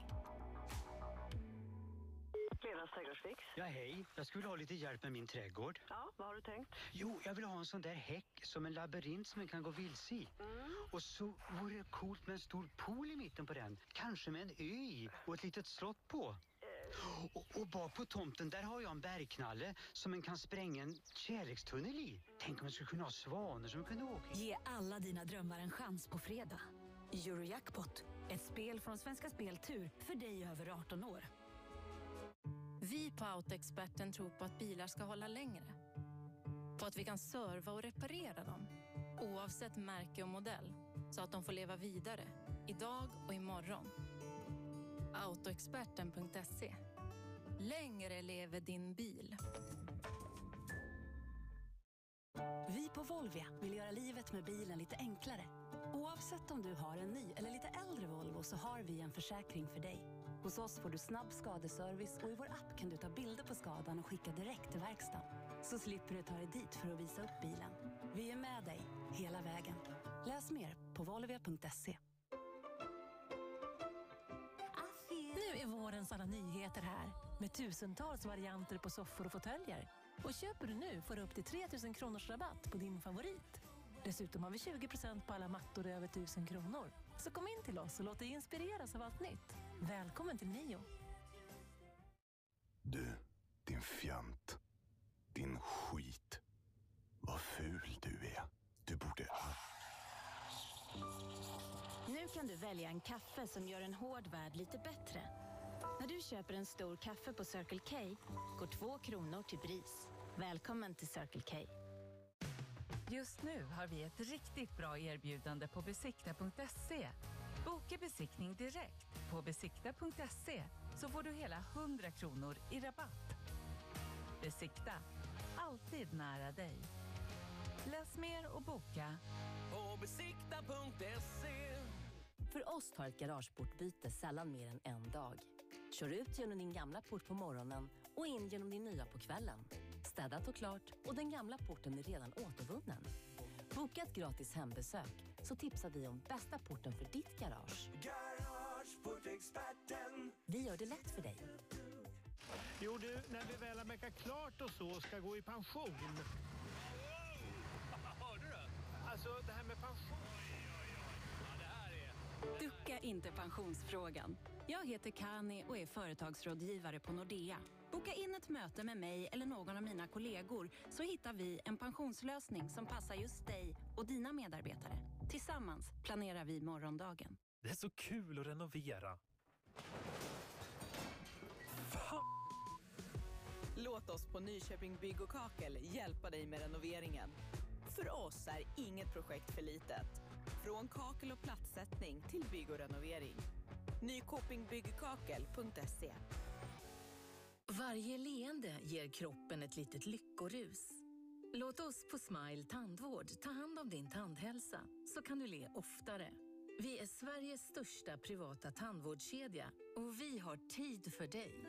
Lenas trädgårdsfix. Ja, hej. Jag skulle ha lite hjälp med min trädgård. Ja, vad har du tänkt? Jo, jag vill ha en sån där häck som en labyrint som man kan gå vilse i. Mm. Och så vore det coolt med en stor pool i mitten på den. Kanske med en ö och ett litet slott på. Mm. Och, och bak på tomten, där har jag en bergknalle som man kan spränga en kärlekstunnel i. Tänk om man skulle kunna ha svaner som kunde åka i. Ge alla dina drömmar en chans på fredag. Eurojackpot, ett spel från Svenska Spel Tur för dig över arton år. Vi på Autoexperten tror på att bilar ska hålla längre. På att vi kan serva och reparera dem, oavsett märke och modell, så att de får leva vidare, idag och imorgon. Autoexperten punkt se. Längre lever din bil. Vi på Volvia vill göra livet med bilen lite enklare. Oavsett om du har en ny eller lite äldre Volvo så har vi en försäkring för dig. Hos oss får du snabb skadeservice och i vår app kan du ta bilder på skadan och skicka direkt till verkstaden. Så slipper du ta dig dit för att visa upp bilen. Vi är med dig hela vägen. Läs mer på volvia punkt se. Nu är vårens alla nyheter här, med tusentals varianter på soffor och fåtöljer. Och köper du nu får du upp till tre tusen kronors rabatt på din favorit. Dessutom har vi tjugo procent på alla mattor över tusen kronor. Så kom in till oss och låt dig inspireras av allt nytt. Välkommen till Nio. Du, din fjant. Din skit. Vad ful du är. Du borde... Nu kan du välja en kaffe som gör en hård värld lite bättre. När du köper en stor kaffe på Circle K går två kronor till BRIS. Välkommen till Circle K. Just nu har vi ett riktigt bra erbjudande på besikta punkt se. Boka besiktning direkt på besikta punkt se så får du hela hundra kronor i rabatt. Besikta, alltid nära dig. Läs mer och boka på besikta punkt se. För oss tar ett garageportbyte sällan mer än en dag. Kör ut genom din gamla port på morgonen och in genom din nya på kvällen. Städat och klart och den gamla porten är redan återvunnen. Boka ett gratis hembesök så tipsar vi om bästa porten för ditt garage. Garageportexperten. Vi gör det lätt för dig. Jo du, när vi väl har mäckat klart och så ska gå i pension. Alltså, det här med pension... Ja, det här är... Ducka inte pensionsfrågan. Jag heter Kani och är företagsrådgivare på Nordea. Boka in ett möte med mig eller någon av mina kollegor så hittar vi en pensionslösning som passar just dig och dina medarbetare. Tillsammans planerar vi morgondagen. Det är så kul att renovera. Fan! Låt oss på Nyköping Bygg och Kakel hjälpa dig med renoveringen. För oss är inget projekt för litet. Från kakel och platssättning till bygg och renovering. Nykopingbyggkakel punkt se. Varje leende ger kroppen ett litet lyckorus. Låt oss på Smile Tandvård ta hand om din tandhälsa så kan du le oftare. Vi är Sveriges största privata tandvårdskedja och vi har tid för dig.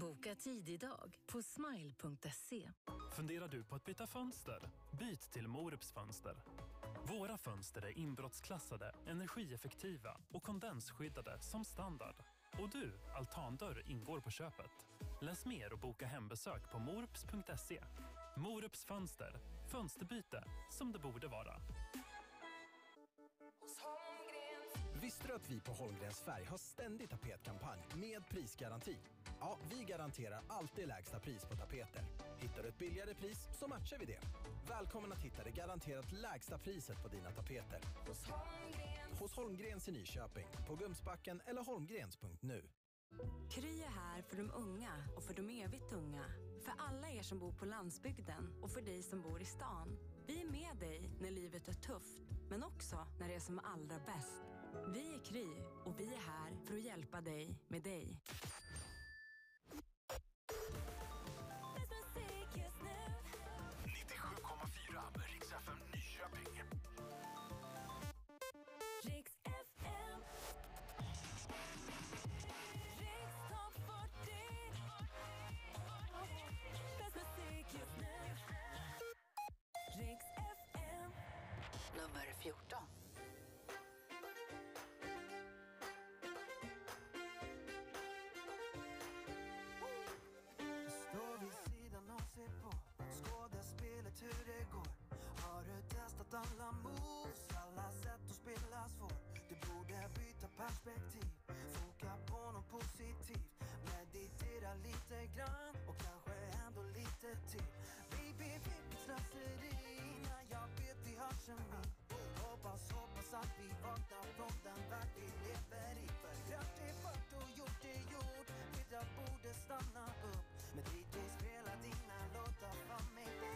Boka tid idag på smile punkt se. Funderar du på att byta fönster? Byt till Morups fönster. Våra fönster är inbrottsklassade, energieffektiva och kondensskyddade som standard. Och du, altandörr ingår på köpet. Läs mer och boka hembesök på morups punkt se. Morups fönster. Fönsterbyte som det borde vara. Visste du att vi på Holmgrens färg har ständig tapetkampanj med prisgaranti? Ja, vi garanterar alltid lägsta pris på tapeter. Hittar du ett billigare pris så matchar vi det. Välkommen att hitta det garanterat lägsta priset på dina tapeter. Hos Holmgrens, Hos Holmgrens i Nyköping, på Gumsbacken eller holmgrens punkt nu. Kry är här för de unga och för de evigt unga. För alla er som bor på landsbygden och för dig som bor i stan. Vi är med dig när livet är tufft, men också när det är som allra bäst. Vi är Kry och vi är här för att hjälpa dig med dig. Rix F M Nyköping. Rix F M. Rix Top fyrtio. Bäst musik just nu. Rix F M. Nummer fjorton. Står vid sidan och ser på. Skåda spelet hur det går. Har du testat alla moves, alla sätt att spela svår? Du borde byta perspektiv, foka på något positivt. Meditera lite grann och kanske ändå lite till. Baby, vilket slöseri när jag vet vi har kemi. Hoppas, hoppas att vi vaknar från den värld vi lever i. För rätt är fakt och gjort är gjort, middag borde stanna upp. Men D J spela dina låtar för mig, baby.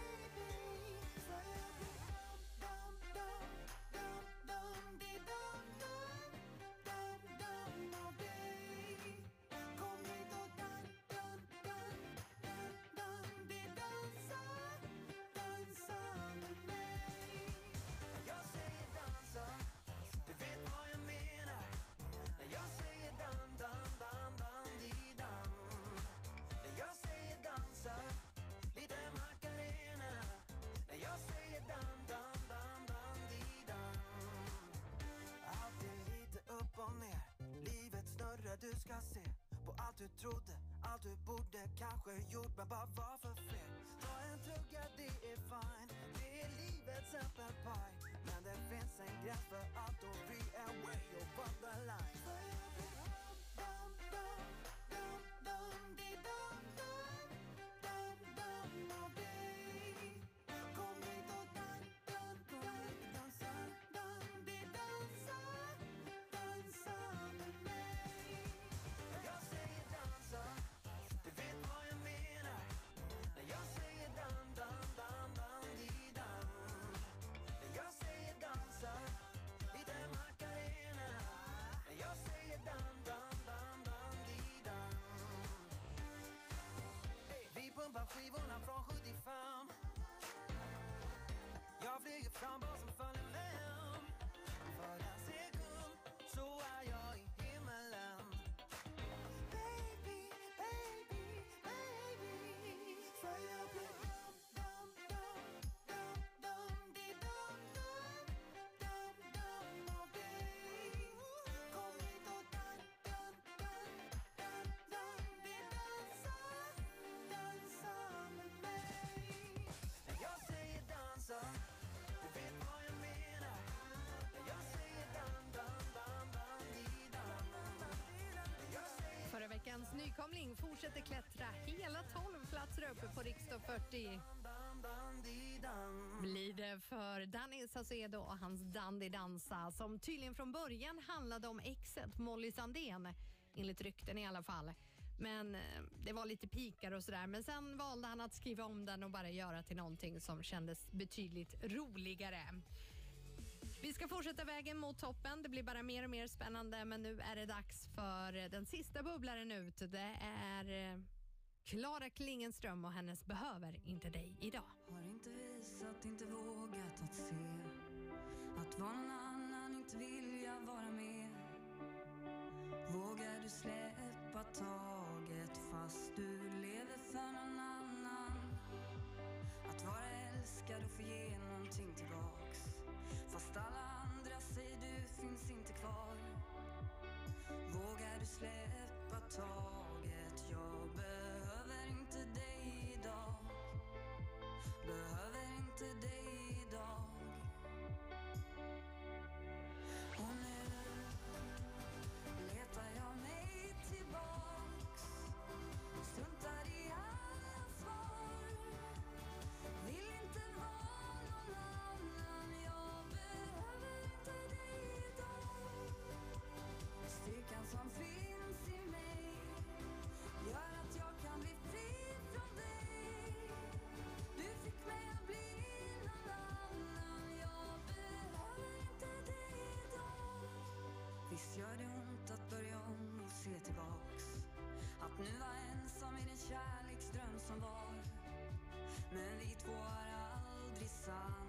Du ska se på allt du trodde, allt du borde kanske gjort, men bara var för fel. Ta en tugga, det är fine. Det är livets apple pie. Men det finns en gräns för allt och vi är way above the line. Skivorna från sjuttiofem. Jag flyger fram bara som faller med. För en sekund så är jag i himmelen. Baby, baby, baby. Så jag blir dum, dum, dum, dum, dum, di, dum, dum, dum, dum av dig. Kom hit och dan, dan, dan, dan, dan, di, dansa. Dansa med mig. När jag säger dansa, du vet vad jag menar. När jag säger dan, dan, dan, dan, di, dan, dan, dan, di, dan, när jag säger. Förra veckans nykomling fortsätter klättra hela tolv platser uppe på Riksdag fyrtio. Blir det för Danny Saucedo och hans Dandy Dansa, som tydligen från början handlade om exet Molly Sandén, enligt rykten i alla fall. Men det var lite pikar och sådär. Men sen valde han att skriva om den och bara göra till någonting som kändes betydligt roligare. Vi ska fortsätta vägen mot toppen. Det blir bara mer och mer spännande. Men nu är det dags för den sista bubblaren ut. Det är Klara Klingenström och hennes Behöver inte dig idag. Har inte visat, inte vågat att se. Att vara någon annan, inte vilja vara med. Vågar du släppa taget fast du lever för någon annan? Att vara älskad och få ge någonting tillbaks. Fast alla andra säger du finns inte kvar. Vågar du släppa taget? Jag behöver inte dig idag. Behöver inte dig idag. Och nu letar jag mig tillbaks. Struntar i alla svar. Vill inte vara någon annan. Jag behöver inte dig idag. Styrkan som finns i mig gör att jag kan bli fri från dig. Du fick mig att bli någon annan. Jag behöver inte dig idag. Visst gör det ont att börja om och se tillbaks. Att nu var ensam i den kärleksdröm som var. Men vi två har aldrig sann.